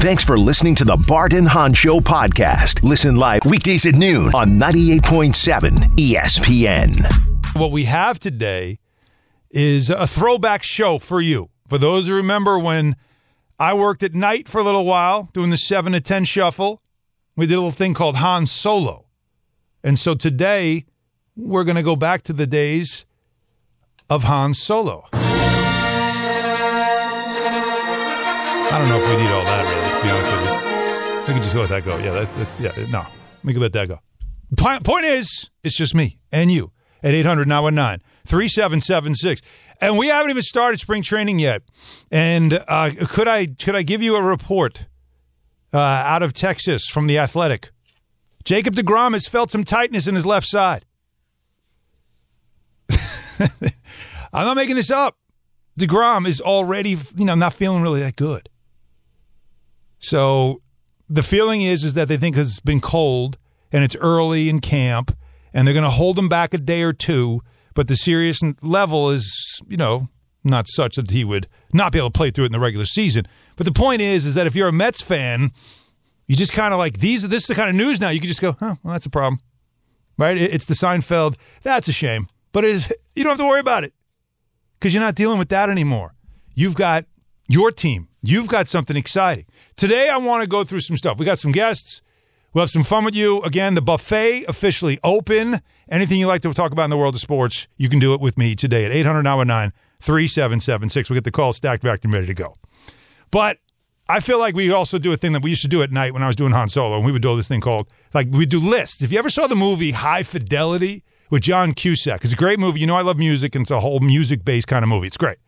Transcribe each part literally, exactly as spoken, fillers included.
Thanks for listening to the Bart and Han Show podcast. Listen live weekdays at noon on ninety-eight point seven E S P N. What we have today is a throwback show for you. For those who remember when I worked at night for a little while doing the seven to ten shuffle, we did a little thing called Han Solo. And so today we're going to go back to the days of Han Solo. I don't know if we need all that, really, to be honest with you. We can just let that go. Yeah, that, that, yeah, no. We can let that go. Point, point is, it's just me and you at eight hundred, nine one nine, three seven seven six. And we haven't even started spring training yet. And uh, could I could I give you a report uh, out of Texas from The Athletic? Jacob DeGrom has felt some tightness in his left side. I'm not making this up. DeGrom is already, you know, not feeling really that good. So the feeling is is that they think it's been cold and it's early in camp and they're going to hold him back a day or two, but the serious level is, you know, not such that he would not be able to play through it in the regular season. But the point is is that if you're a Mets fan, you just kind of like, these. this is the kind of news now. You can just go, huh, well, that's a problem, right? It's the Seinfeld, that's a shame. But it is, you don't have to worry about it because you're not dealing with that anymore. You've got your team. You've got something exciting. Today, I want to go through some stuff. We got some guests. We'll have some fun with you. Again, the buffet officially open. Anything you'd like to talk about in the world of sports, you can do it with me today at eight hundred, nine one nine, three seven seven six. We'll get the call stacked back and ready to go. But I feel like we also do a thing that we used to do at night when I was doing Han Solo, and we would do this thing called, like, we do lists. If you ever saw the movie High Fidelity with John Cusack, it's a great movie. You know I love music, and it's a whole music-based kind of movie. It's great.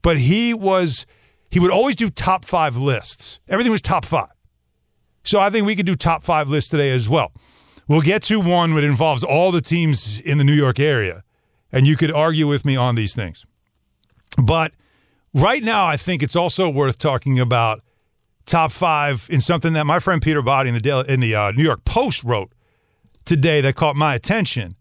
But he was... He would always do top five lists. Everything was top five. So I think we could do top five lists today as well. We'll get to one that involves all the teams in the New York area, and you could argue with me on these things. But right now, I think it's also worth talking about top five in something that my friend Peter Boddy in the, in the uh, New York Post wrote today that caught my attention,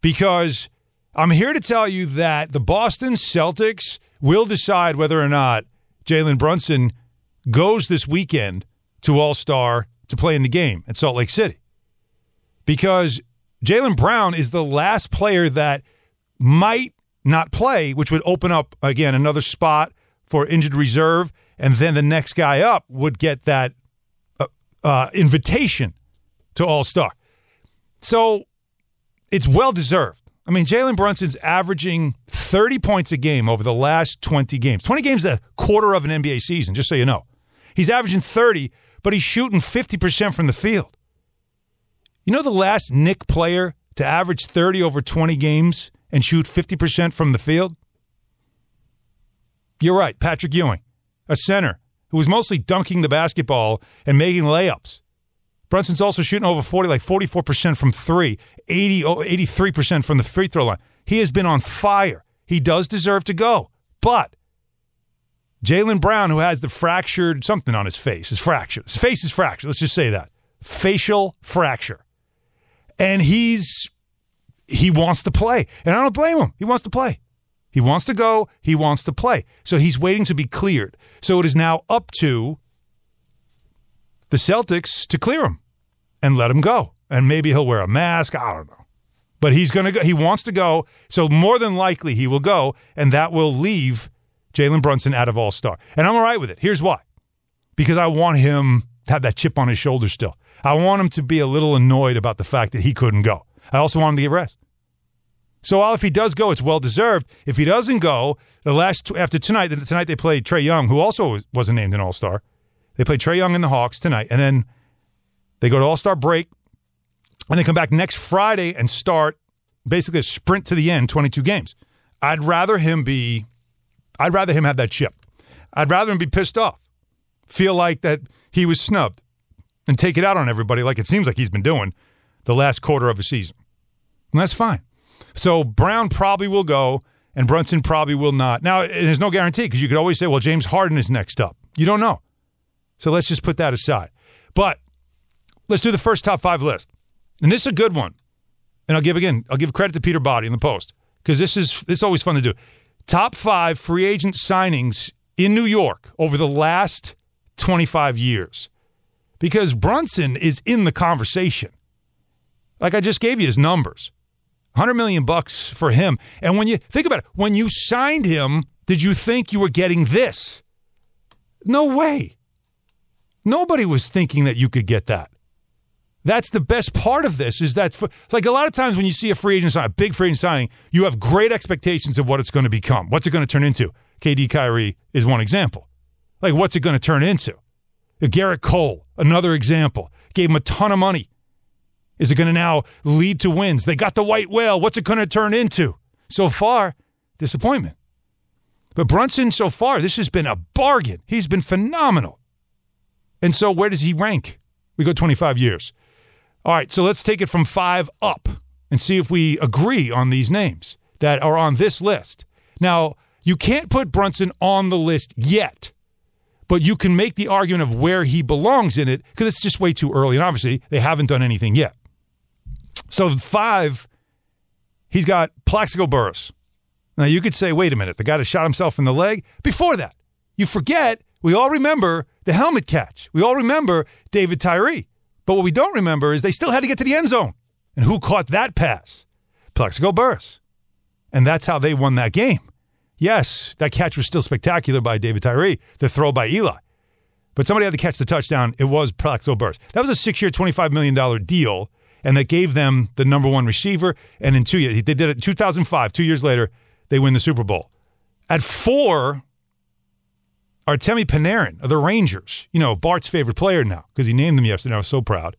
because I'm here to tell you that the Boston Celtics will decide whether or not Jalen Brunson goes this weekend to All-Star to play in the game at Salt Lake City, because Jaylen Brown is the last player that might not play, which would open up, again, another spot for injured reserve, and then the next guy up would get that uh, uh, invitation to All-Star. So it's well-deserved. I mean, Jalen Brunson's averaging thirty points a game over the last twenty games. twenty games is a quarter of an N B A season, just so you know. He's averaging thirty, but he's shooting fifty percent from the field. You know the last Knick player to average thirty over twenty games and shoot fifty percent from the field? You're right, Patrick Ewing, a center who was mostly dunking the basketball and making layups. Brunson's also shooting over forty, like forty-four percent from three, eighty, eighty-three percent from the free throw line. He has been on fire. He does deserve to go. But Jaylen Brown, who has the fractured something on his face, is fractured. His face is fractured. Let's just say that. Facial fracture. And he's he wants to play. And I don't blame him. He wants to play. He wants to go. He wants to play. So he's waiting to be cleared. So it is now up to the Celtics to clear him and let him go. And maybe he'll wear a mask. I don't know. But he's going to go. He wants to go. So more than likely he will go. And that will leave Jalen Brunson out of All-Star. And I'm all right with it. Here's why. Because I want him to have that chip on his shoulder still. I want him to be a little annoyed about the fact that he couldn't go. I also want him to get rest. So while if he does go, it's well-deserved. If he doesn't go, the last t- after tonight, tonight they played Trae Young, who also wasn't named an All-Star. They play Trae Young and the Hawks tonight, and then they go to All-Star break, and they come back next Friday and start basically a sprint to the end, twenty-two games. I'd rather him be, I'd rather him have that chip. I'd rather him be pissed off. feel like that he was snubbed and take it out on everybody like it seems like he's been doing the last quarter of a season. And that's fine. So Brown probably will go, and Brunson probably will not. Now, there's no guarantee because you could always say, well, James Harden is next up. You don't know. So let's just put that aside. But let's do the first top five list. And this is a good one. And I'll give, again, I'll give credit to Peter Boddy in the Post because this is, this is always fun to do. Top five free agent signings in New York over the last twenty-five years. Because Brunson is in the conversation. Like I just gave you his numbers. one hundred million bucks for him. And when you think about it, when you signed him, did you think you were getting this? No way. Nobody was thinking that you could get that. That's the best part of this is that for, it's like a lot of times when you see a free agent sign, a big free agent signing, you have great expectations of what it's going to become. What's it going to turn into? K D Kyrie is one example. Like what's it going to turn into? Garrett Cole, another example. Gave him a ton of money. Is it going to now lead to wins? They got the white whale. What's it going to turn into? So far, disappointment. But Brunson, so far, this has been a bargain. He's been phenomenal. And so where does he rank? We go twenty-five years. All right, so let's take it from five up and see if we agree on these names that are on this list. Now, you can't put Brunson on the list yet. But you can make the argument of where he belongs in it because it's just way too early. And obviously, they haven't done anything yet. So five, he's got Plaxico Burress. Now, you could say, wait a minute, the guy that shot himself in the leg? Before that, you forget, we all remember the helmet catch. We all remember David Tyree. But what we don't remember is they still had to get to the end zone. And who caught that pass? Plaxico Burress. And that's how they won that game. Yes, that catch was still spectacular by David Tyree, the throw by Eli. But somebody had to catch the touchdown. It was Plaxico Burress. That was a six-year, twenty-five million dollars deal, and that gave them the number one receiver. And in two years, they did it in two thousand five. Two years later, they win the Super Bowl. At four, Artemi Panarin of the Rangers. You know, Bart's favorite player now because he named them yesterday. I was so proud.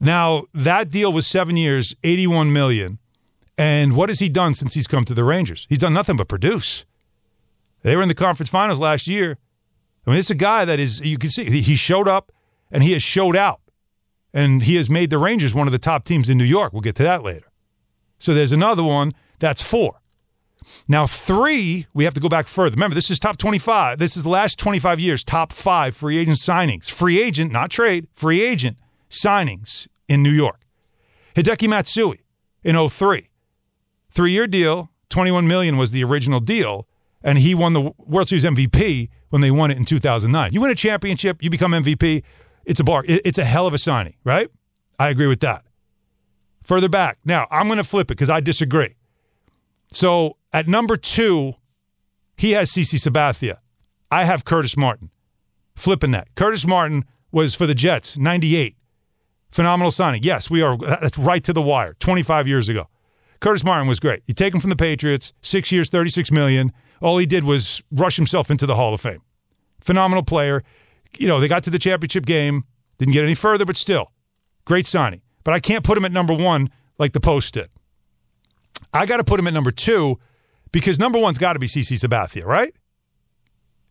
Now, that deal was seven years, eighty-one million dollars. And what has he done since he's come to the Rangers? He's done nothing but produce. They were in the conference finals last year. I mean, it's a guy that is, you can see, he showed up and he has showed out. And he has made the Rangers one of the top teams in New York. We'll get to that later. So there's another one. That's four. Now, three, we have to go back further. Remember, this is top twenty-five. This is the last twenty-five years, top five free agent signings. Free agent, not trade, free agent signings in New York. Hideki Matsui in oh three. Three-year deal, twenty-one million dollars was the original deal, and he won the World Series M V P when they won it in two thousand nine. You win a championship, you become M V P, it's a bar. It's a hell of a signing, right? I agree with that. Further back. Now, I'm going to flip it because I disagree. So, at number two, he has C C Sabathia. I have Curtis Martin. Flipping that. Curtis Martin was for the Jets, ninety-eight. Phenomenal signing. Yes, we are. That's right to the wire, twenty-five years ago. Curtis Martin was great. You take him from the Patriots, six years, thirty-six million dollars. All he did was rush himself into the Hall of Fame. Phenomenal player. You know, they got to the championship game, didn't get any further, but still, great signing. But I can't put him at number one like the Post did. I got to put him at number two because number one's got to be C C Sabathia, right?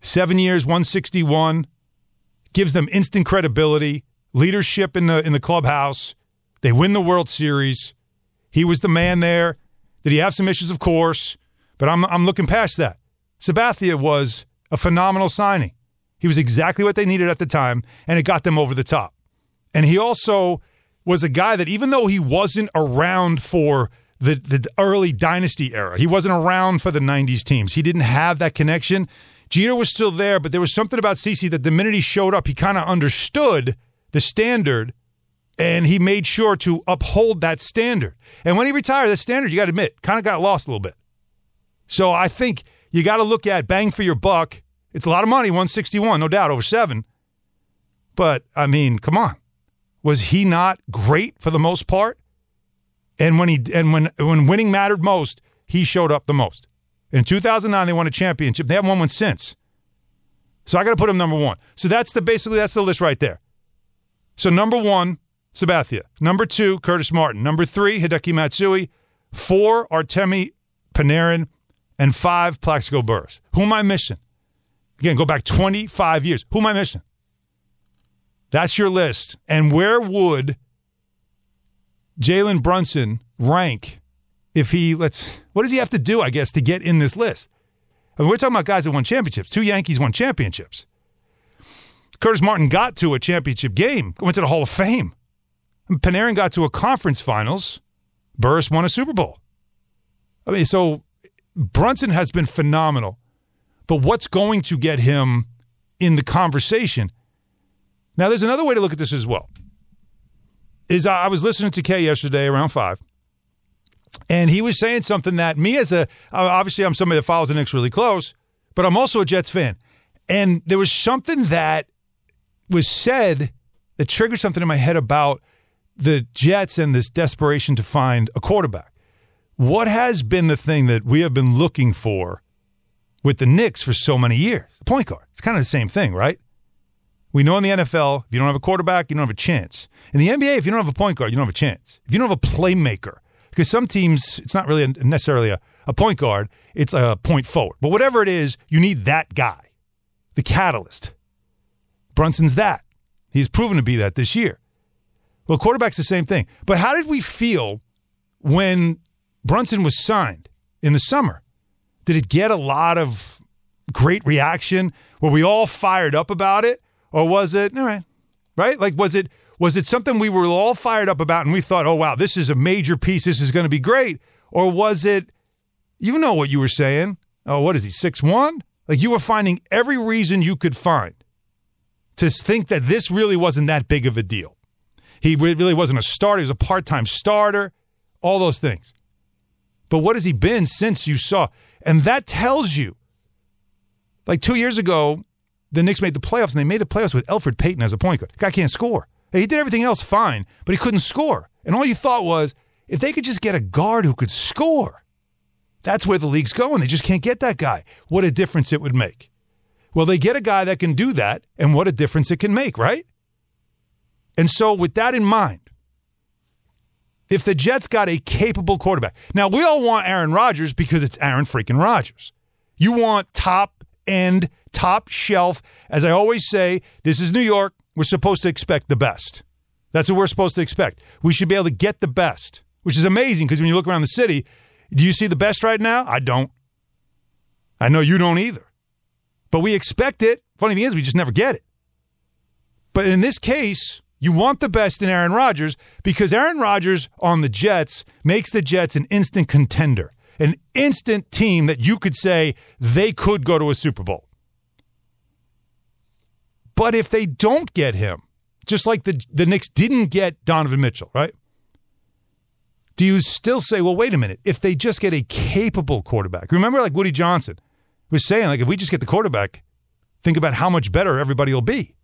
Seven years, one sixty-one, gives them instant credibility, leadership in the in the clubhouse. They win the World Series. He was the man there. Did he have some issues? Of course. But I'm I'm looking past that. Sabathia was a phenomenal signing. He was exactly what they needed at the time, and it got them over the top. And he also was a guy that even though he wasn't around for the, the early dynasty era, he wasn't around for the nineties teams. He didn't have that connection. Jeter was still there, but there was something about CeCe that the minute he showed up, he kind of understood the standard. And he made sure to uphold that standard. And when he retired, that standard, you got to admit, kind of got lost a little bit. So I think you got to look at bang for your buck. It's a lot of money, one sixty-one, no doubt, over seven. But, I mean, come on. Was he not great for the most part? And when he and when, when winning mattered most, he showed up the most. In two thousand nine, they won a championship. They haven't won one since. So I got to put him number one. So that's the basically, that's the list right there. So number one, Sabathia. Number two, Curtis Martin. Number three, Hideki Matsui. Four, Artemi Panarin. And five, Plaxico Burress. Who am I missing? Again, go back twenty-five years. Who am I missing? That's your list. And where would Jalen Brunson rank if he, let's, what does he have to do, I guess, to get in this list? I mean, we're talking about guys that won championships. Two Yankees won championships. Curtis Martin got to a championship game, went to the Hall of Fame. And Panarin got to a conference finals. Burress won a Super Bowl. I mean, so Brunson has been phenomenal. But what's going to get him in the conversation? Now, there's another way to look at this as well. Is I was listening to Kay yesterday around five, and he was saying something that me as a, obviously I'm somebody that follows the Knicks really close, but I'm also a Jets fan. And there was something that was said that triggered something in my head about the Jets and this desperation to find a quarterback. What has been the thing that we have been looking for with the Knicks for so many years? The point guard. It's kind of the same thing, right? We know in the N F L, if you don't have a quarterback, you don't have a chance. In the N B A, if you don't have a point guard, you don't have a chance. If you don't have a playmaker, because some teams, it's not really a, necessarily a, a point guard, it's a point forward. But whatever it is, you need that guy, the catalyst. Brunson's that. He's proven to be that this year. Well, quarterback's the same thing. But how did we feel when Brunson was signed in the summer? Did it get a lot of great reaction? Were we all fired up about it? Or was it, all right, right? Like, was it was it something we were all fired up about and we thought, oh, wow, this is a major piece. This is going to be great. Or was it, you know what you were saying. Oh, what is he, six one? Like, you were finding every reason you could find to think that this really wasn't that big of a deal. He really wasn't a starter. He was a part-time starter, all those things. But what has he been since you saw? And that tells you, like two years ago, the Knicks made the playoffs, and they made the playoffs with Elfrid Payton as a point guard. The guy can't score. He did everything else fine, but he couldn't score. And all you thought was, if they could just get a guard who could score, that's where the league's going. They just can't get that guy. What a difference it would make. Well, they get a guy that can do that, and what a difference it can make, right? And so with that in mind, if the Jets got a capable quarterback. Now, we all want Aaron Rodgers because it's Aaron freaking Rodgers. You want top end, top shelf. As I always say, this is New York. We're supposed to expect the best. That's what we're supposed to expect. We should be able to get the best, which is amazing because when you look around the city, do you see the best right now? I don't. I know you don't either. But we expect it. Funny thing is, we just never get it. But in this case, you want the best in Aaron Rodgers because Aaron Rodgers on the Jets makes the Jets an instant contender, an instant team that you could say they could go to a Super Bowl. But if they don't get him, just like the, the Knicks didn't get Donovan Mitchell, right? Do you still say, well, wait a minute, if they just get a capable quarterback? Remember like Woody Johnson was saying, like if we just get the quarterback, think about how much better everybody will be.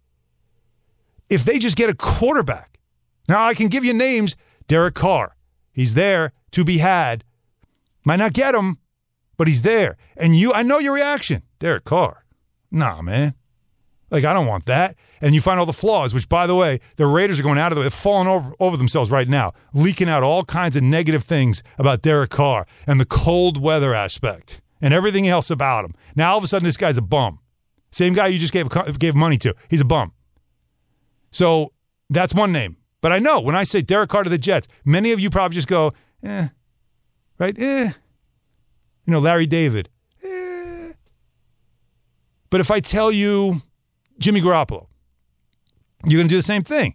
If they just get a quarterback. Now, I can give you names. Derek Carr. He's there to be had. Might not get him, but he's there. And you, I know your reaction. Derek Carr. Nah, man. Like, I don't want that. And you find all the flaws, which, by the way, the Raiders are going out of the way. They're falling over, over themselves right now, leaking out all kinds of negative things about Derek Carr and the cold weather aspect and everything else about him. Now, all of a sudden, this guy's a bum. Same guy you just gave, gave money to. He's a bum. So that's one name. But I know when I say Derek Carr to the Jets, many of you probably just go, eh, right? Eh. You know, Larry David. Eh. But if I tell you Jimmy Garoppolo, you're going to do the same thing.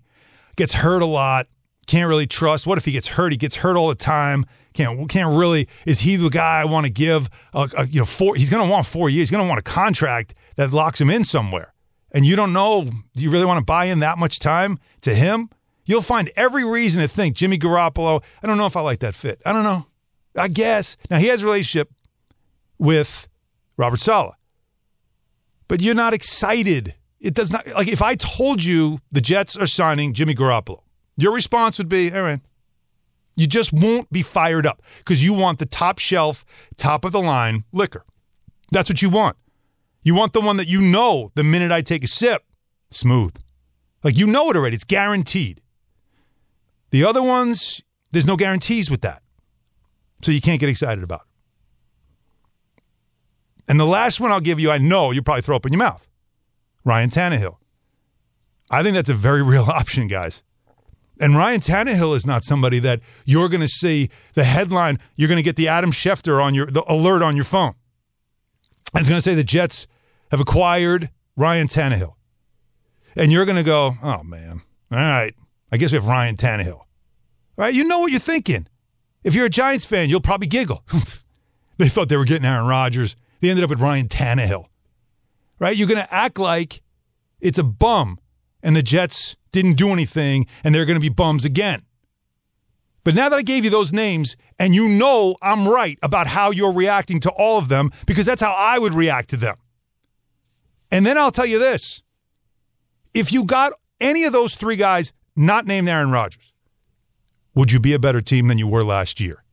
Gets hurt a lot. Can't really trust. What if he gets hurt? He gets hurt all the time. Can't can't really. Is he the guy I want to give? A, a, you know, four. He's going to want four years. He's going to want a contract that locks him in somewhere. And you don't know, do you really want to buy in that much time to him? You'll find every reason to think, Jimmy Garoppolo, I don't know if I like that fit. I don't know. I guess. Now, he has a relationship with Robert Saleh. But you're not excited. It does not, like if I told you the Jets are signing Jimmy Garoppolo, your response would be, all right. You just won't be fired up because you want the top shelf, top of the line liquor. That's what you want. You want the one that you know the minute I take a sip, smooth. Like you know it already. It's guaranteed. The other ones, there's no guarantees with that. So you can't get excited about it. And the last one I'll give you, I know you'll probably throw up in your mouth. Ryan Tannehill. I think that's a very real option, guys. And Ryan Tannehill is not somebody that you're going to see the headline. You're going to get the Adam Schefter on your the alert on your phone. And it's going to say the Jets have acquired Ryan Tannehill. And you're going to go, oh, man, all right, I guess we have Ryan Tannehill. All right, you know what you're thinking. If you're a Giants fan, you'll probably giggle. They thought they were getting Aaron Rodgers. They ended up with Ryan Tannehill. Right? You're going to act like it's a bum and the Jets didn't do anything, and they're going to be bums again. But now that I gave you those names, and you know I'm right about how you're reacting to all of them, because that's how I would react to them. And then I'll tell you this. If you got any of those three guys not named Aaron Rodgers, would you be a better team than you were last year?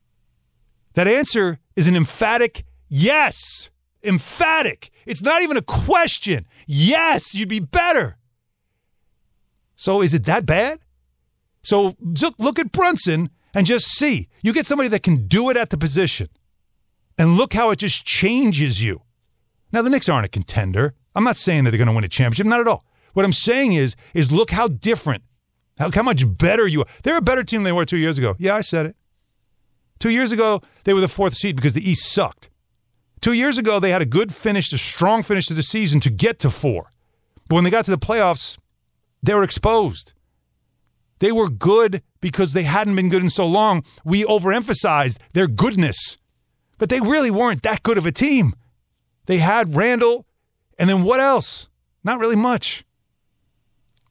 That answer is an emphatic yes. Emphatic. It's not even a question. Yes, you'd be better. So is it that bad? So look at Brunson and just see. You get somebody that can do it at the position. And look how it just changes you. Now, the Knicks aren't a contender. I'm not saying that they're going to win a championship. Not at all. What I'm saying is, is look how different, how, how much better you are. They're a better team than they were two years ago. Yeah, I said it. Two years ago, they were the fourth seed because the East sucked. Two years ago, they had a good finish, a strong finish to the season to get to four. But when they got to the playoffs, they were exposed. They were good because they hadn't been good in so long. We overemphasized their goodness. But they really weren't that good of a team. They had Randall, and then what else? Not really much.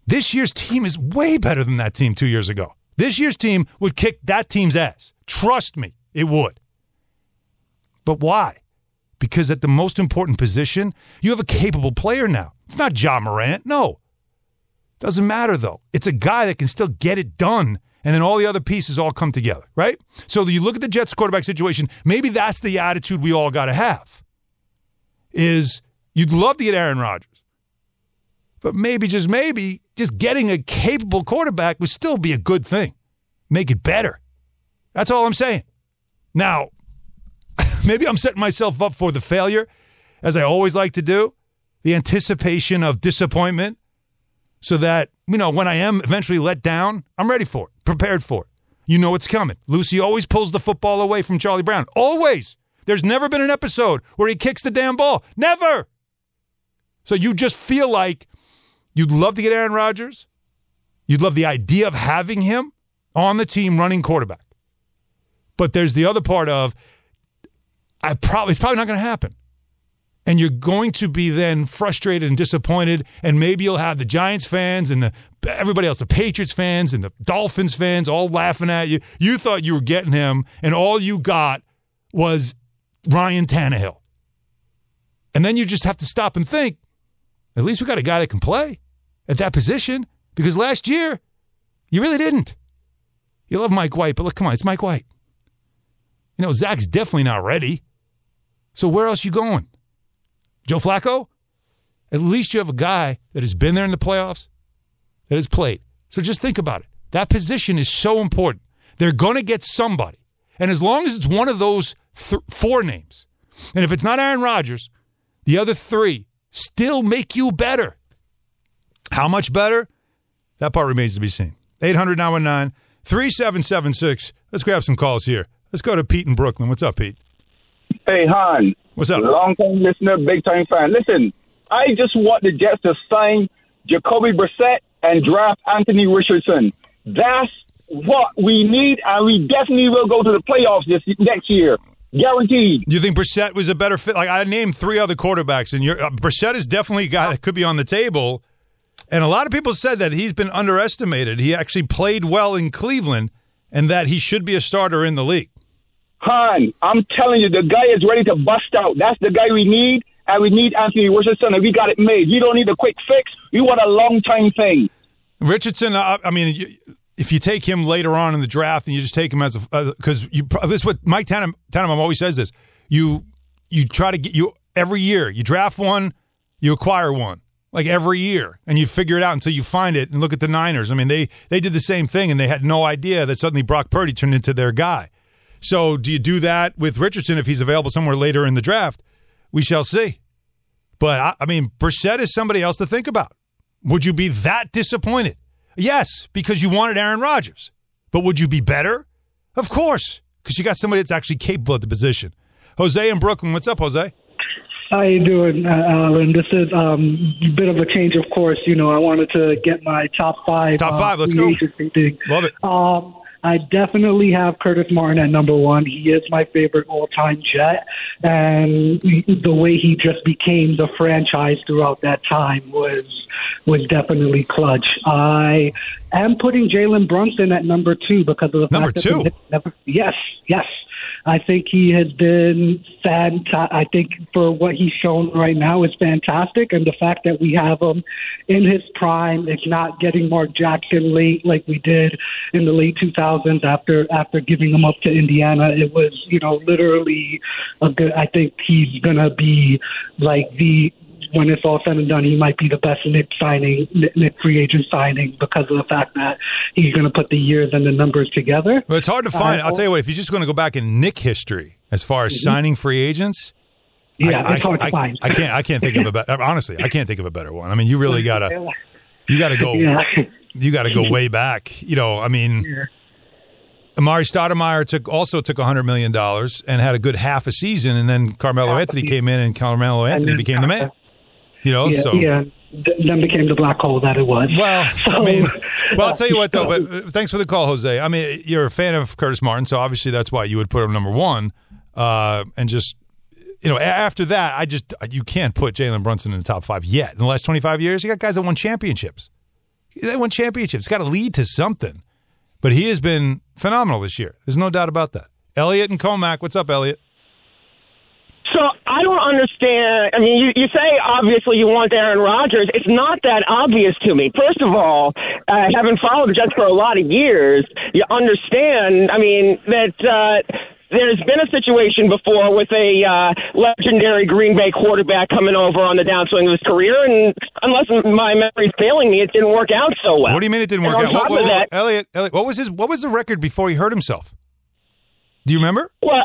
This year's team is way better than that team two years ago. This year's team would kick that team's ass. Trust me, it would. But why? Because at the most important position, you have a capable player now. It's not Ja Morant, no. Doesn't matter, though. It's a guy that can still get it done, and then all the other pieces all come together, right? So you look at the Jets quarterback situation, maybe that's the attitude we all got to have, is you'd love to get Aaron Rodgers, but maybe, just maybe, just getting a capable quarterback would still be a good thing. Make it better. That's all I'm saying. Now, maybe I'm setting myself up for the failure, as I always like to do, the anticipation of disappointment, so that, you know, when I am eventually let down, I'm ready for it, prepared for it. You know it's coming. Lucy always pulls the football away from Charlie Brown. Always. There's never been an episode where he kicks the damn ball. Never. So you just feel like you'd love to get Aaron Rodgers. You'd love the idea of having him on the team running quarterback. But there's the other part of, I probably it's probably not going to happen. And you're going to be then frustrated and disappointed, and maybe you'll have the Giants fans and the everybody else, the Patriots fans and the Dolphins fans all laughing at you. You thought you were getting him, and all you got was Ryan Tannehill. And then you just have to stop and think, at least we got a guy that can play at that position, because last year, you really didn't. You love Mike White, but look, come on, it's Mike White. You know, Zach's definitely not ready. So where else you going? Joe Flacco, at least you have a guy that has been there in the playoffs, that has played. So just think about it. That position is so important. They're going to get somebody. And as long as it's one of those th- four names, and if it's not Aaron Rodgers, the other three still make you better. How much better? That part remains to be seen. eight hundred, nine one nine, three seven seven six. Let's grab some calls here. Let's go to Pete in Brooklyn. What's up, Pete? Hey, Han. What's up? Long-time listener, big-time fan. Listen, I just want the Jets to sign Jacoby Brissett and draft Anthony Richardson. That's what we need, and we definitely will go to the playoffs this next year. Guaranteed. You think Brissett was a better fit? Like, I named three other quarterbacks, and you're, uh, Brissett is definitely a guy that could be on the table. And a lot of people said that he's been underestimated. He actually played well in Cleveland, and that he should be a starter in the league. Han, I'm telling you, the guy is ready to bust out. That's the guy we need, and we need Anthony Richardson, and we got it made. You don't need a quick fix. You want a long-time thing. Richardson, I, I mean, you, if you take him later on in the draft and you just take him as a – because this is what Mike Tannenbaum always says this. You you try to get – you every year, you draft one, you acquire one. Like every year, and you figure it out until you find it, and look at the Niners. I mean, they, they did the same thing, and they had no idea that suddenly Brock Purdy turned into their guy. So do you do that with Richardson if he's available somewhere later in the draft? We shall see. But, I, I mean, Brissett is somebody else to think about. Would you be that disappointed? Yes, because you wanted Aaron Rodgers. But would you be better? Of course, because you got somebody that's actually capable at the position. Jose in Brooklyn. What's up, Jose? How you doing, Alan? This is um, a bit of a change, of course. You know, I wanted to get my top five. Top five, uh, let's go. Thing. Love it. Um, I definitely have Curtis Martin at number one. He is my favorite all-time Jet, and the way he just became the franchise throughout that time was was definitely clutch. I am putting Jalen Brunson at number two because of the number fact two. That never, yes, yes. I think he has been fantastic. I think for what he's shown right now is fantastic. And the fact that we have him in his prime, it's not getting Mark Jackson late like we did in the late two thousands after after giving him up to Indiana. It was, you know, literally a good, I think he's going to be like the, when it's all said and done, he might be the best Knick signing, Knick free agent signing, because of the fact that he's going to put the years and the numbers together. Well, it's hard to find. Uh, I'll tell you what, if you're just going to go back in Knick history as far as mm-hmm. signing free agents, yeah, I, it's I, hard to I, find. I can't. I can't think of a better. Honestly, I can't think of a better one. I mean, you really gotta. You gotta go. Yeah. You gotta go way back. You know, I mean, yeah. Amari Stoudemire took also took one hundred million dollars and had a good half a season, and then Carmelo half Anthony came in, and Carmelo Anthony and became the man. You know, yeah, so yeah, then became the black hole that it was. Well, so, I mean, well, I'll tell you what though. But thanks for the call, Jose. I mean, you're a fan of Curtis Martin, so obviously that's why you would put him number one. Uh, and just you know, after that, I just you can't put Jalen Brunson in the top five yet. In the last twenty-five years, you got guys that won championships. They won championships. It's got to lead to something. But he has been phenomenal this year. There's no doubt about that. Elliot and Comac, what's up, Elliot? So I don't understand. I mean, you, you say obviously you want Aaron Rodgers. It's not that obvious to me. First of all, I haven't followed the Jets for a lot of years. You understand, I mean, that uh, there's been a situation before with a uh, legendary Green Bay quarterback coming over on the downswing of his career, and unless my memory's failing me, it didn't work out so well. What do you mean it didn't work out? What, what, what, that, Elliot, Elliot, what was his? What was the record before he hurt himself? Do you remember? Well,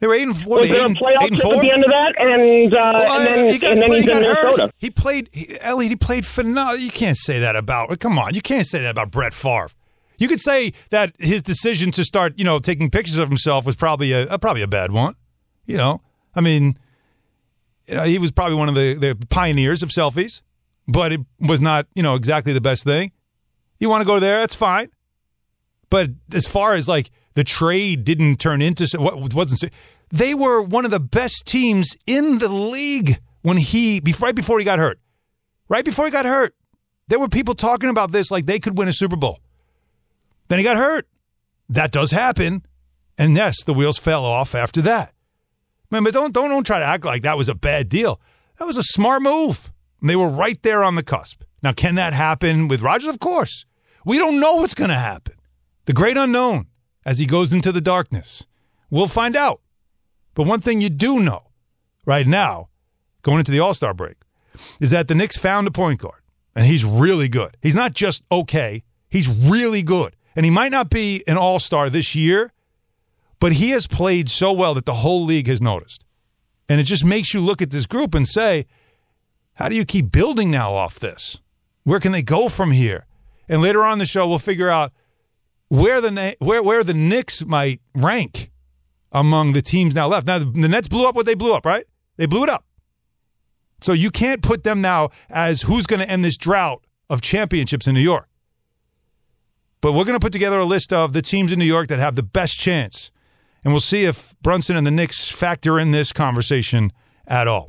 they were eight and four. Was there a playoff trip at the end of that? And, uh, well, and then, he got, and then he he's got in Minnesota. Hurt. He played, he, Elliot, he played phenomenal. You can't say that about, come on, you can't say that about Brett Favre. You could say that his decision to start, you know, taking pictures of himself was probably a, a probably a bad one. You know, I mean, you know, he was probably one of the, the pioneers of selfies, but it was not, you know, exactly the best thing. You want to go there, that's fine. But as far as like, the trade didn't turn into what wasn't. They were one of the best teams in the league when he right before he got hurt. Right before he got hurt, there were people talking about this like they could win a Super Bowl. Then he got hurt. That does happen, and yes, the wheels fell off after that. Man, but don't don't don't try to act like that was a bad deal. That was a smart move. And they were right there on the cusp. Now, can that happen with Rodgers? Of course, we don't know what's going to happen. The great unknown. As he goes into the darkness, we'll find out. But one thing you do know right now, going into the All-Star break, is that the Knicks found a point guard, and he's really good. He's not just okay, he's really good. And he might not be an All-Star this year, but he has played so well that the whole league has noticed. And it just makes you look at this group and say, how do you keep building now off this? Where can they go from here? And later on in the show, we'll figure out Where the where where the Knicks might rank among the teams now left. Now, the, the Nets blew up what they blew up, right? They blew it up. So you can't put them now as who's going to end this drought of championships in New York. But we're going to put together a list of the teams in New York that have the best chance, and we'll see if Brunson and the Knicks factor in this conversation at all.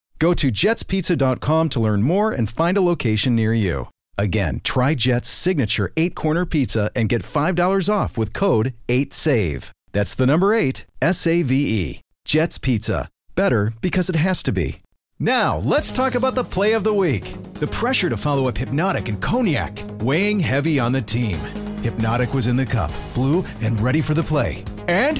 Go to jets pizza dot com to learn more and find a location near you. Again, try Jet's signature eight-corner pizza and get five dollars off with code eight save. That's the number eight, S A V E. Jet's Pizza. Better because it has to be. Now, let's talk about the play of the week. The pressure to follow up Hypnotic and Cognac, weighing heavy on the team. Hypnotic was in the cup, blue, and ready for the play. And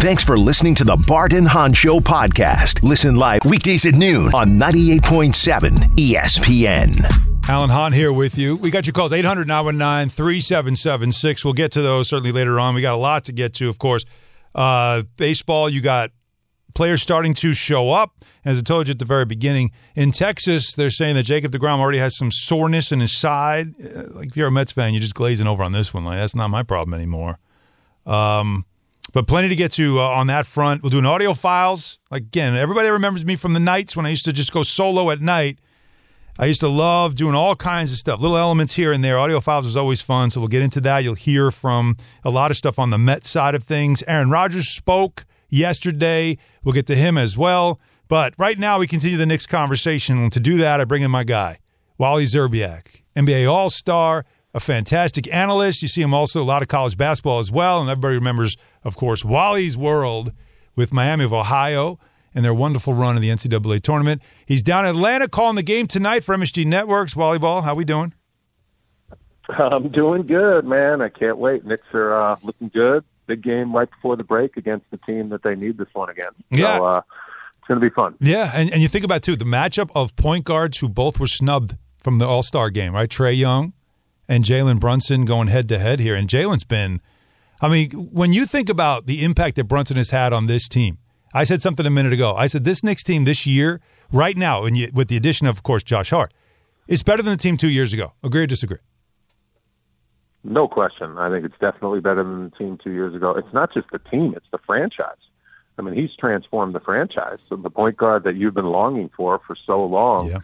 Thanks for listening to the Bart and Han Show podcast. Listen live weekdays at noon on ninety-eight point seven E S P N. Alan Hahn here with you. We got your calls, eight hundred, nine one nine, three seven seven six. We'll get to those certainly later on. We got a lot to get to, of course. Uh, baseball, you got players starting to show up. As I told you at the very beginning, in Texas, they're saying that Jacob DeGrom already has some soreness in his side. Like, if you're a Mets fan, you're just glazing over on this one. Like, that's not my problem anymore. Um... But plenty to get to uh, on that front. We'll do an audio files. Again, everybody remembers me from the nights when I used to just go solo at night. I used to love doing all kinds of stuff, little elements here and there. Audio files was always fun, so we'll get into that. You'll hear from a lot of stuff on the Mets side of things. Aaron Rodgers spoke yesterday. We'll get to him as well. But right now, we continue the Knicks conversation. And to do that, I bring in my guy, Wally Szczerbiak, N B A All-Star, a fantastic analyst. You see him also a lot of college basketball as well, and everybody remembers, of course, Wally's World with Miami of Ohio and their wonderful run in the N C double A tournament. He's down in Atlanta calling the game tonight for M S G Networks. Volleyball, how we doing? I'm doing good, man. I can't wait. Knicks are uh, looking good. Big game right before the break against the team that they need this one again. Yeah. So uh, it's going to be fun. Yeah, and, and you think about, too, the matchup of point guards who both were snubbed from the All-Star game, right? Trae Young and Jalen Brunson going head-to-head here. And Jalen's been, I mean, when you think about the impact that Brunson has had on this team, I said something a minute ago. I said this Knicks team this year, right now, and you, with the addition of, of course, Josh Hart, is better than the team two years ago. Agree or disagree? No question. I think it's definitely better than the team two years ago. It's not just the team. It's the franchise. I mean, he's transformed the franchise. So the point guard that you've been longing for for so long, yeah,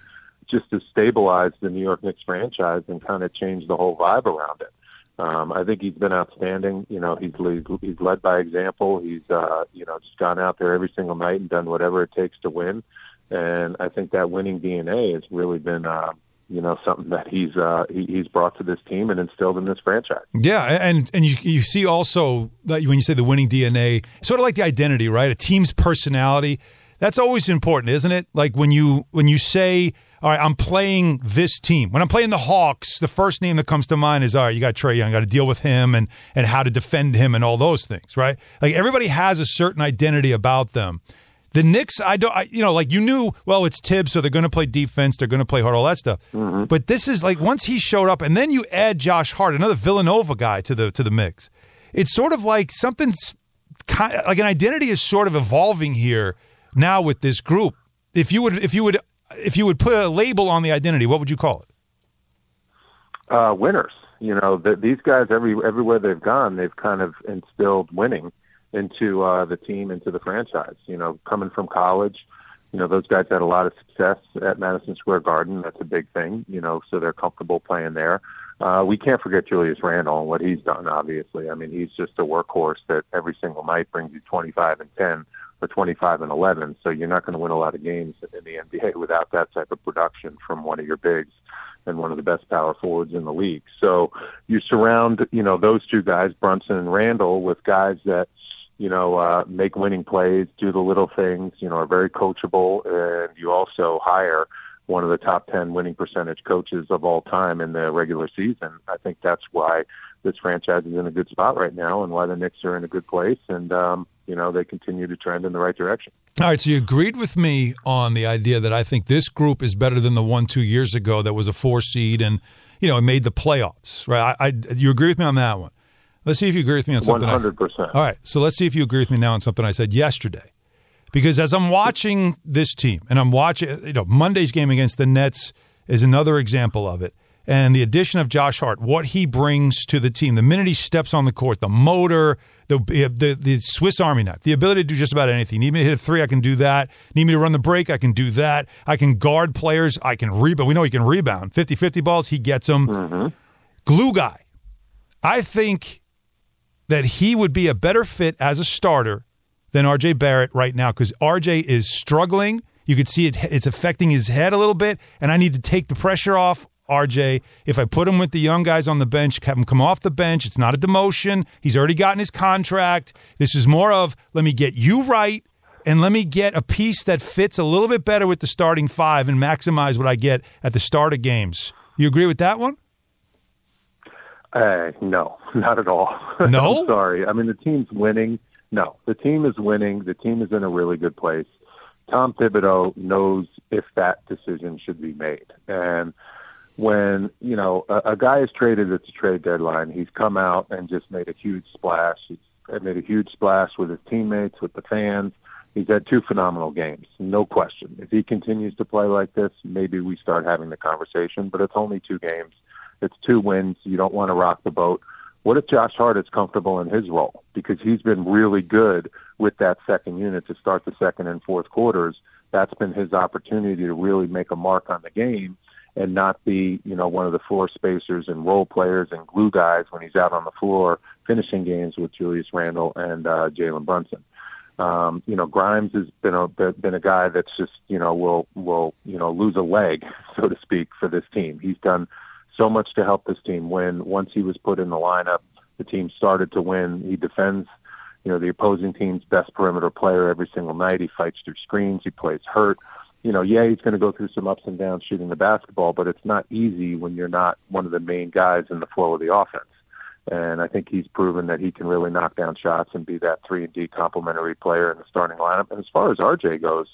just to stabilize the New York Knicks franchise and kind of change the whole vibe around it. Um, I think he's been outstanding. You know, he's he's led by example. He's, uh, you know, just gone out there every single night and done whatever it takes to win. And I think that winning D N A has really been, uh, you know, something that he's uh, he, he's brought to this team and instilled in this franchise. Yeah, and and you you see also that when you say the winning D N A, sort of like the identity, right? A team's personality. That's always important, isn't it? Like when you when you say, all right, I'm playing this team. When I'm playing the Hawks, the first name that comes to mind is, all right, you got Trae Young, got to deal with him and and how to defend him and all those things, right? Like everybody has a certain identity about them. The Knicks, I don't, I, you know, like you knew, well, it's Tibbs, so they're going to play defense, they're going to play hard, all that stuff. Mm-hmm. But this is like once he showed up, and then you add Josh Hart, another Villanova guy, to the to the mix. It's sort of like something's kind of, like an identity is sort of evolving here now with this group. If you would, if you would. If you would put a label on the identity, what would you call it? Uh, winners. You know, the, these guys, every everywhere they've gone, they've kind of instilled winning into uh, the team, into the franchise. You know, coming from college, you know, those guys had a lot of success at Madison Square Garden. That's a big thing, you know, so they're comfortable playing there. Uh, we can't forget Julius Randle and what he's done, obviously. I mean, he's just a workhorse that every single night brings you twenty-five and ten. twenty-five and eleven, so you're not going to win a lot of games in the N B A without that type of production from one of your bigs and one of the best power forwards in the league. So you surround, you know, those two guys, Brunson and Randall, with guys that, you know, uh, make winning plays, do the little things, you know, are very coachable, and you also hire one of the top ten winning percentage coaches of all time in the regular season. I think that's why this franchise is in a good spot right now and why the Knicks are in a good place. And, um, you know, they continue to trend in the right direction. All right, so you agreed with me on the idea that I think this group is better than the one two years ago that was a four seed and, you know, it made the playoffs, right? I, I you agree with me on that one. Let's see if you agree with me on something. one hundred percent. I, all right, so let's see if you agree with me now on something I said yesterday. Because as I'm watching this team, and I'm watching, you know, Monday's game against the Nets is another example of it. And the addition of Josh Hart, what he brings to the team, the minute he steps on the court, the motor, the the, the Swiss Army knife, the ability to do just about anything. Need me to hit a three, I can do that. Need me to run the break, I can do that. I can guard players, I can rebound. We know he can rebound. fifty-fifty balls, he gets them. Mm-hmm. Glue guy. I think that he would be a better fit as a starter than R J Barrett right now because R J is struggling. You could see it; it's affecting his head a little bit, and I need to take the pressure off R J. If I put him with the young guys on the bench, have him come off the bench, it's not a demotion. He's already gotten his contract. This is more of, let me get you right, and let me get a piece that fits a little bit better with the starting five and maximize what I get at the start of games. You agree with that one? Uh, no, not at all. No? I'm sorry. I mean, the team's winning. No, the team is winning. The team is in a really good place. Tom Thibodeau knows if that decision should be made. And when, you know, a, a guy is traded at the trade deadline, he's come out and just made a huge splash. He's made a huge splash with his teammates, with the fans. He's had two phenomenal games, no question. If he continues to play like this, maybe we start having the conversation, but it's only two games. It's two wins. You don't want to rock the boat. What if Josh Hart is comfortable in his role? Because he's been really good with that second unit to start the second and fourth quarters. That's been his opportunity to really make a mark on the game and not be, you know, one of the floor spacers and role players and glue guys when he's out on the floor finishing games with Julius Randle and uh, Jalen Brunson. Um, you know, Grimes has been a been a guy that's just, you know, will will you know lose a leg, so to speak, for this team. He's done so much to help this team win. Once he was put in the lineup, the team started to win. He defends, you know, the opposing team's best perimeter player every single night. He fights through screens. He plays hurt. You know, yeah, he's going to go through some ups and downs shooting the basketball, but it's not easy when you're not one of the main guys in the flow of the offense. And I think he's proven that he can really knock down shots and be that three and D complimentary player in the starting lineup. And as far as R J goes,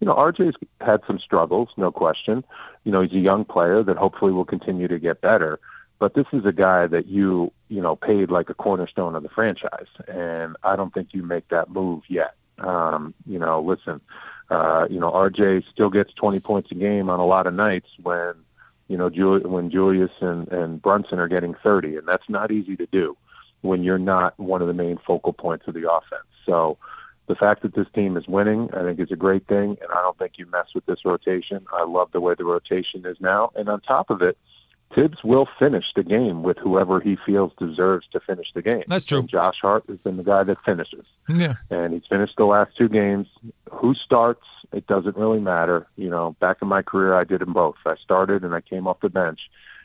you know, R J's had some struggles, no question. You know, he's a young player that hopefully will continue to get better. But this is a guy that you, you know, paid like a cornerstone of the franchise. And I don't think you make that move yet. Um, you know, listen, uh, you know, R J still gets twenty points a game on a lot of nights when, you know, Jul- when Julius and, and Brunson are getting thirty. And that's not easy to do when you're not one of the main focal points of the offense. So, the fact that this team is winning, I think, is a great thing, and I don't think you mess with this rotation. I love the way the rotation is now. And on top of it, Tibbs will finish the game with whoever he feels deserves to finish the game. That's true. And Josh Hart has been the guy that finishes. Yeah. And he's finished the last two games. Who starts, it doesn't really matter. You know, back in my career, I did them both. I started and I came off the bench,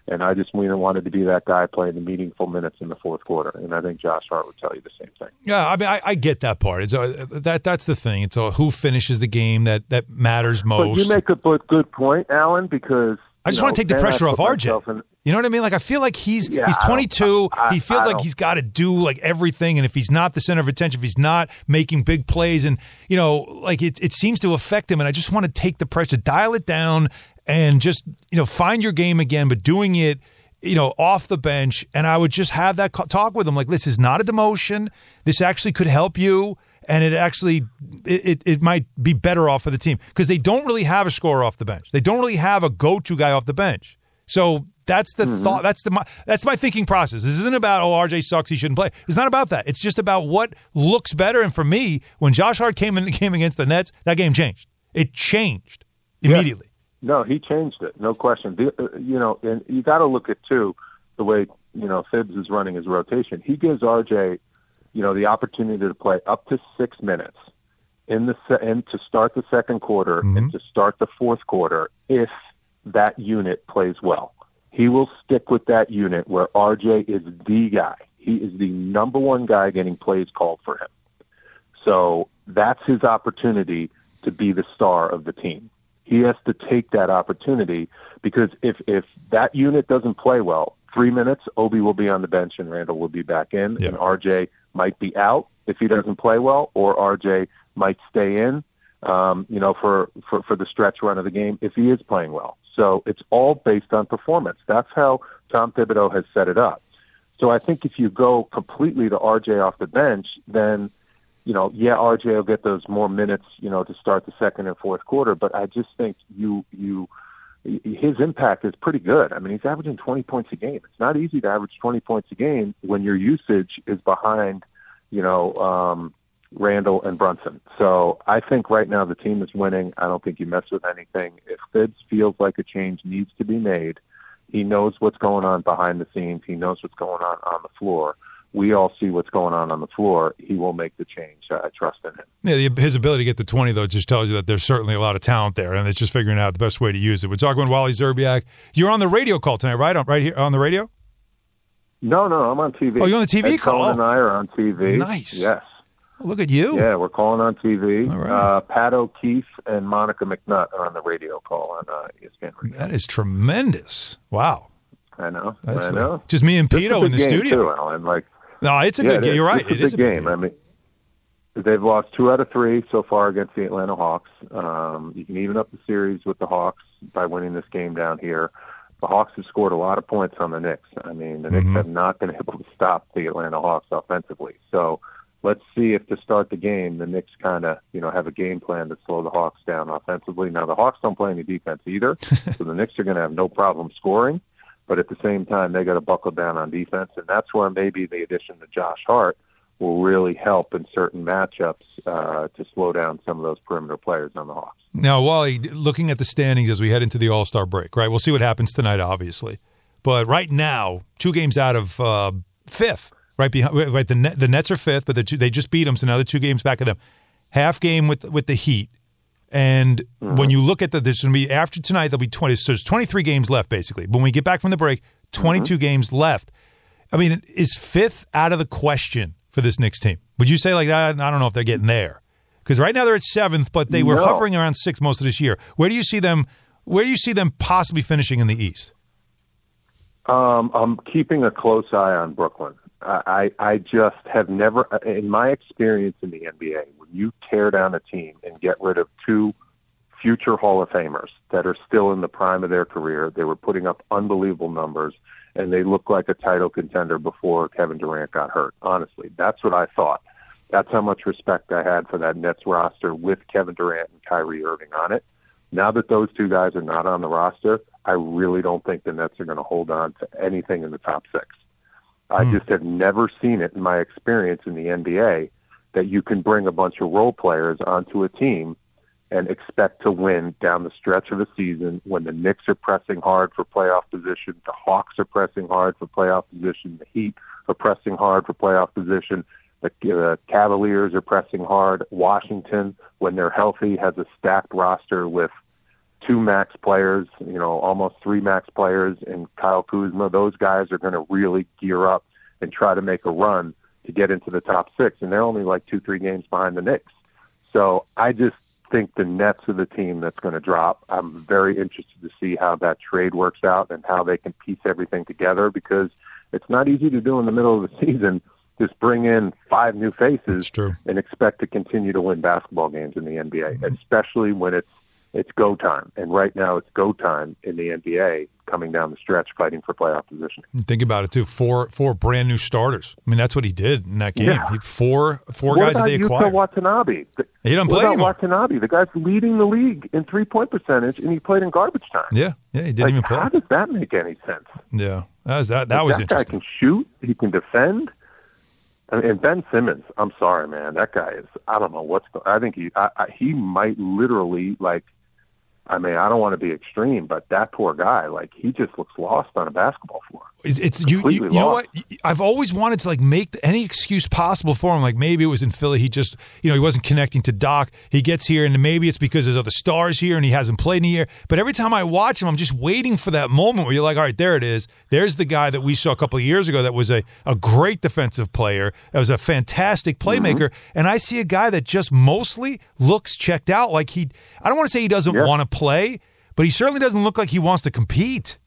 and I just wanted to be that guy playing the meaningful minutes in the fourth quarter. And I think Josh Hart would tell you the same thing. Yeah, I mean, I, I get that part. It's a, that That's the thing. It's a, who finishes the game that, that matters most. But you make a good point, Alan, because I just know, want to take the pressure off R J. In, you know what I mean? Like, I feel like he's yeah, he's twenty-two. I, I, he feels like he's got to do, like, everything. And if he's not the center of attention, if he's not making big plays, and, you know, like, it, it seems to affect him. And I just want to take the pressure, dial it down, and just, you know, find your game again, but doing it, you know, off the bench. And I would just have that talk with him, like, this is not a demotion. This actually could help you, and it actually it, it might be better off for the team because they don't really have a scorer off the bench. They don't really have a go-to guy off the bench. So that's the mm-hmm. thought. That's the my, that's my thinking process. This isn't about, oh, R J sucks, he shouldn't play. It's not about that. It's just about what looks better. And for me, when Josh Hart came in the game against the Nets, that game changed. It changed immediately. Yeah. No, he changed it, no question. The, uh, you know, and you got to look at, too, the way, you know, Thibs is running his rotation. He gives R J, you know, the opportunity to play up to six minutes in the se- and to start the second quarter mm-hmm. and to start the fourth quarter if that unit plays well. He will stick with that unit where R J is the guy. He is the number one guy getting plays called for him. So that's his opportunity to be the star of the team. He has to take that opportunity because if, if that unit doesn't play well, three minutes, Obi will be on the bench and Randall will be back in, yeah. and R J might be out if he doesn't play well, or R J might stay in, um, you know, for, for, for the stretch run of the game if he is playing well. So it's all based on performance. That's how Tom Thibodeau has set it up. So I think if you go completely to R J off the bench, then, you know, yeah, R J will get those more minutes, you know, to start the second and fourth quarter. But I just think you you his impact is pretty good. I mean, he's averaging twenty points a game. It's not easy to average twenty points a game when your usage is behind, you know, um, Randall and Brunson. So I think right now the team is winning. I don't think you mess with anything. If Fitz feels like a change needs to be made, he knows what's going on behind the scenes. He knows what's going on on the floor. We all see what's going on on the floor. He will make the change. I trust in him. Yeah, his ability to get the twenty, though, just tells you that there's certainly a lot of talent there, and it's just figuring out the best way to use it. We're talking with Wally Szczerbiak. You're on the radio call tonight, right? Right here on the radio? No, no, I'm on T V. Oh, you're on the T V Ed call? Colin and I are on T V. Nice. Yes. Well, look at you. Yeah, we're calling on T V. All right. Uh, Pat O'Keefe and Monica McNutt are on the radio call on uh, E S P N Radio. That is tremendous. Wow. I know. That's I know. Like, just me and Pito in the game studio. Too, Alan. Like, no, it's a yeah, good game. You're right. It is a good game. game. I mean, they've lost two out of three so far against the Atlanta Hawks. Um, you can even up the series with the Hawks by winning this game down here. The Hawks have scored a lot of points on the Knicks. I mean, the Knicks mm-hmm. have not been able to stop the Atlanta Hawks offensively. So let's see if to start the game, the Knicks kind of, you know, have a game plan to slow the Hawks down offensively. Now, the Hawks don't play any defense either, so the Knicks are going to have no problem scoring. But at the same time, they got to buckle down on defense, and that's where maybe the addition to Josh Hart will really help in certain matchups uh, to slow down some of those perimeter players on the Hawks. Now, Wally, looking at the standings as we head into the All-Star break, right? We'll see what happens tonight, obviously. But right now, two games out of uh, fifth, right behind. Right, the Net, the Nets are fifth, but the two, they just beat them, so now they're two games back of them. Half game with with the Heat. And mm-hmm. when you look at the, there's going to be, after tonight, there'll be twenty, so there's twenty-three games left, basically. When we get back from the break, twenty-two mm-hmm. games left. I mean, is fifth out of the question for this Knicks team? Would you say, like, I don't know if they're getting there. Because right now they're at seventh, but they were no. hovering around sixth most of this year. Where do you see them, where do you see them possibly finishing in the East? Um, I'm keeping a close eye on Brooklyn. I, I just have never, in my experience in the N B A, when you tear down a team and get rid of two future Hall of Famers that are still in the prime of their career, they were putting up unbelievable numbers, and they looked like a title contender before Kevin Durant got hurt. Honestly, that's what I thought. That's how much respect I had for that Nets roster with Kevin Durant and Kyrie Irving on it. Now that those two guys are not on the roster, I really don't think the Nets are going to hold on to anything in the top six. I just have never seen it in my experience in the N B A that you can bring a bunch of role players onto a team and expect to win down the stretch of a season when the Knicks are pressing hard for playoff position, the Hawks are pressing hard for playoff position, the Heat are pressing hard for playoff position, the uh, Cavaliers are pressing hard, Washington, when they're healthy, has a stacked roster with two max players, you know, almost three max players, and Kyle Kuzma. Those guys are going to really gear up and try to make a run to get into the top six, and they're only like two, three games behind the Knicks. So I just think the Nets are the team that's going to drop. I'm very interested to see how that trade works out and how they can piece everything together, because it's not easy to do in the middle of the season, just bring in five new faces and expect to continue to win basketball games in the N B A, mm-hmm. especially when it's It's go time, and right now it's go time in the N B A coming down the stretch fighting for playoff positioning. Think about it, too. Four four brand-new starters. I mean, that's what he did in that game. Yeah. He, four four what guys that they acquired. What about Yuta Watanabe? He didn't play anymore. What about Watanabe? The guy's leading the league in three-point percentage, and he played in garbage time. Yeah, yeah, he didn't like, even play. How does that make any sense? Yeah, that was, that, that like, was that interesting. That guy can shoot. He can defend. I mean, and Ben Simmons, I'm sorry, man. That guy is, I don't know what's going on. I think he, I, I, he might literally, like, I mean, I don't want to be extreme, but that poor guy, like, he just looks lost on a basketball floor. It's, it's you, you, you know what? I've always wanted to, like, make any excuse possible for him. Like, maybe it was in Philly. He just, you know, he wasn't connecting to Doc. He gets here, and maybe it's because there's other stars here, and he hasn't played in a year. But every time I watch him, I'm just waiting for that moment where you're like, all right, there it is. There's the guy that we saw a couple of years ago that was a, a great defensive player, that was a fantastic playmaker. Mm-hmm. And I see a guy that just mostly looks checked out. Like, he, I don't want to say he doesn't yeah. want to play, but he certainly doesn't look like he wants to compete.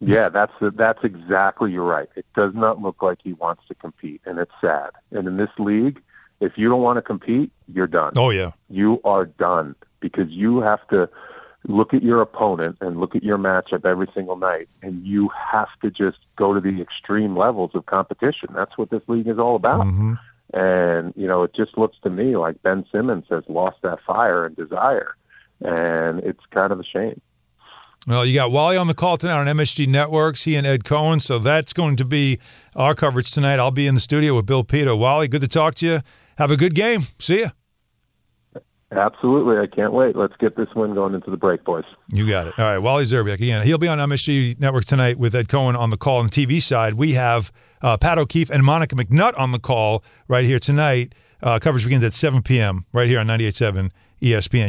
Yeah, that's that's exactly, you're right. It does not look like he wants to compete, and it's sad. And in this league, if you don't want to compete, you're done. Oh, yeah. You are done, because you have to look at your opponent and look at your matchup every single night, and you have to just go to the extreme levels of competition. That's what this league is all about. Mm-hmm. And, you know, it just looks to me like Ben Simmons has lost that fire and desire, and it's kind of a shame. Well, you got Wally on the call tonight on M S G Networks, he and Ed Cohen, so that's going to be our coverage tonight. I'll be in the studio with Bill Peter. Wally, good to talk to you. Have a good game. See ya. Absolutely. I can't wait. Let's get this win going into the break, boys. You got it. All right, Wally Szczerbiak again. He'll be on M S G Network tonight with Ed Cohen on the call. On the T V side, we have uh, Pat O'Keefe and Monica McNutt on the call right here tonight. Uh, coverage begins at seven p.m. right here on ninety-eight point seven E S P N.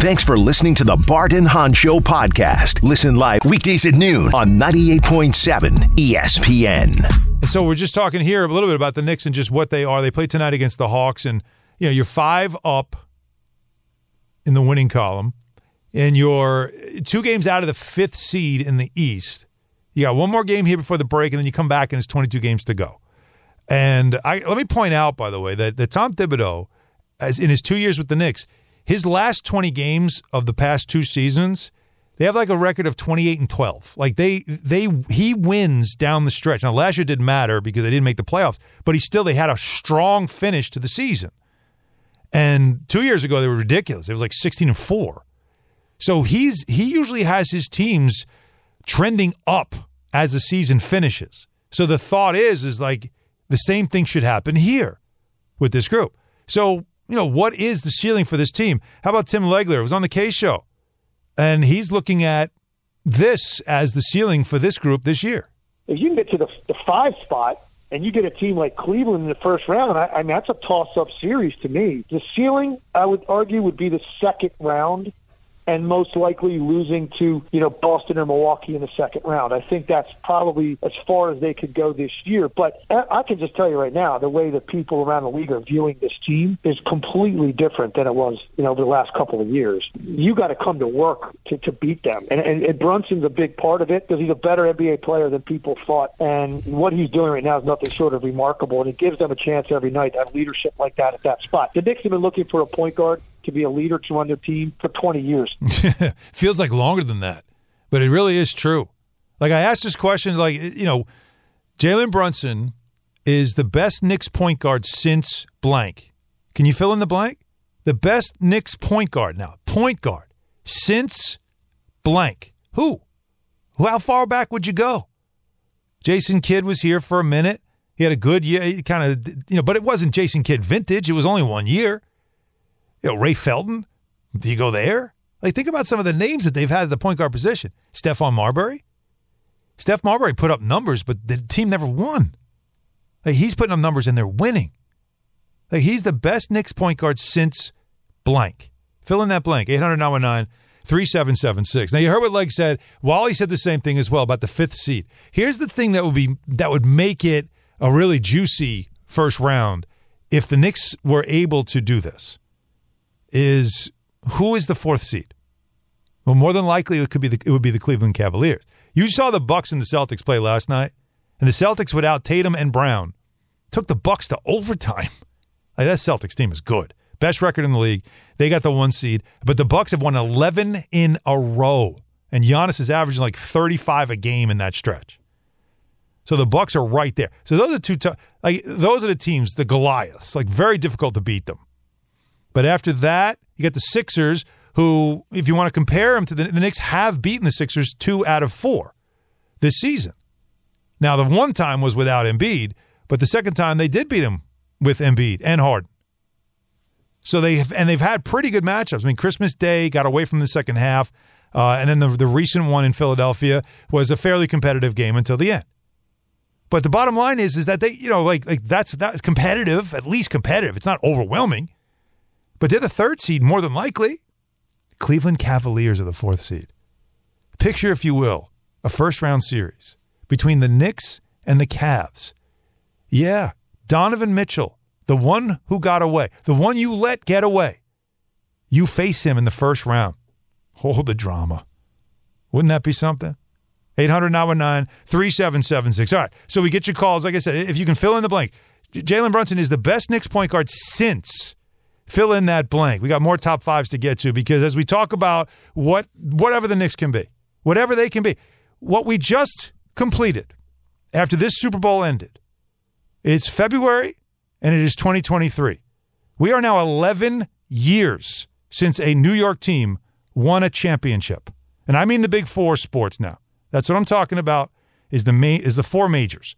Thanks for listening to the Bart and Han Show podcast. Listen live weekdays at noon on ninety-eight point seven E S P N. So we're just talking here a little bit about the Knicks and just what they are. They play tonight against the Hawks, and you know, you're five up in the winning column, and you're two games out of the fifth seed in the East. You got one more game here before the break, and then you come back and it's twenty-two games to go. And I let me point out, by the way, that, that Tom Thibodeau, as in his two years with the Knicks, his last twenty games of the past two seasons, they have like a record of twenty-eight and twelve. Like they, they, he wins down the stretch. Now last year didn't matter because they didn't make the playoffs, but he still, they had a strong finish to the season. And two years ago, they were ridiculous. It was like sixteen and four. So he's, he usually has his teams trending up as the season finishes. So the thought is, is like the same thing should happen here with this group. So, you know, what is the ceiling for this team? How about Tim Legler? It was on the K Show, and he's looking at this as the ceiling for this group this year. If you can get to the, the five spot and you get a team like Cleveland in the first round, I, I mean, that's a toss-up series to me. The ceiling, I would argue, would be the second round and most likely losing to, you know, Boston or Milwaukee in the second round. I think that's probably as far as they could go this year. But I can just tell you right now, the way that people around the league are viewing this team is completely different than it was, you know, over the last couple of years. You got to come to work to, to beat them. And, and, and Brunson's a big part of it because he's a better N B A player than people thought. And what he's doing right now is nothing short of remarkable. And it gives them a chance every night to have leadership like that at that spot. The Knicks have been looking for a point guard to be a leader to run their team for twenty years. Feels like longer than that, but it really is true. Like I asked this question, like, you know, Jalen Brunson is the best Knicks point guard since blank. Can you fill in the blank? The best Knicks point guard now, point guard since blank. Who? How far back would you go? Jason Kidd was here for a minute. He had a good year, kind of, you know, but it wasn't Jason Kidd vintage. It was only one year. You know, Ray Felton, do you go there? Like, think about some of the names that they've had at the point guard position. Stephon Marbury. Steph Marbury put up numbers, but the team never won. Like, he's putting up numbers and they're winning. Like, he's the best Knicks point guard since blank. Fill in that blank. eight hundred nine one nine three seven seven six. Now, you heard what Leg said. Wally said the same thing as well about the fifth seed. Here's the thing that would be that would make it a really juicy first round if the Knicks were able to do this. Is who is the fourth seed? Well, more than likely it could be the, it would be the Cleveland Cavaliers. You saw the Bucks and the Celtics play last night, and the Celtics without Tatum and Brown took the Bucks to overtime. Like, that Celtics team is good, best record in the league. They got the one seed, but the Bucks have won eleven in a row, and Giannis is averaging like thirty-five a game in that stretch. So the Bucks are right there. So those are two, t- like those are the teams, the Goliaths, like very difficult to beat them. But after that, you got the Sixers, who, if you want to compare them to the, the Knicks, have beaten the Sixers two out of four this season. Now, the one time was without Embiid, but the second time they did beat him with Embiid and Harden. So they have, and they've had pretty good matchups. I mean, Christmas Day got away from the second half, uh, and then the, the recent one in Philadelphia was a fairly competitive game until the end. But the bottom line is, is that they, you know, like like that's that's competitive, at least competitive. It's not overwhelming. But they're the third seed, more than likely. Cleveland Cavaliers are the fourth seed. Picture, if you will, a first-round series between the Knicks and the Cavs. Yeah, Donovan Mitchell, the one who got away, the one you let get away. You face him in the first round. Oh, the drama. Wouldn't that be something? eight hundred, nine one nine, three seven seven six. All right, so we get your calls. Like I said, if you can fill in the blank, Jalen Brunson is the best Knicks point guard since... Fill in that blank. We got more top fives to get to because as we talk about what whatever the Knicks can be, whatever they can be, what we just completed after this Super Bowl ended is February and it is twenty twenty-three. We are now eleven years since a New York team won a championship. And I mean the big four sports now. That's what I'm talking about is the ma- is the four majors.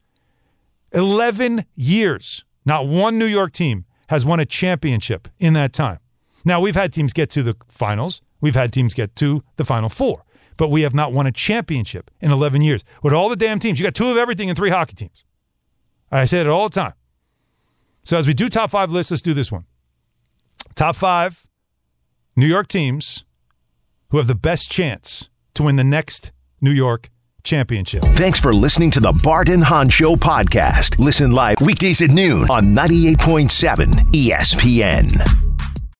eleven years, not one New York team has won a championship in that time. Now, we've had teams get to the finals. We've had teams get to the Final Four. But we have not won a championship in eleven years. With all the damn teams, you got two of everything and three hockey teams. I say it all the time. So as we do top five lists, let's do this one. Top five New York teams who have the best chance to win the next New York championship. Thanks for listening to the Bart and Han Show podcast. Listen live weekdays at noon on ninety-eight point seven E S P N.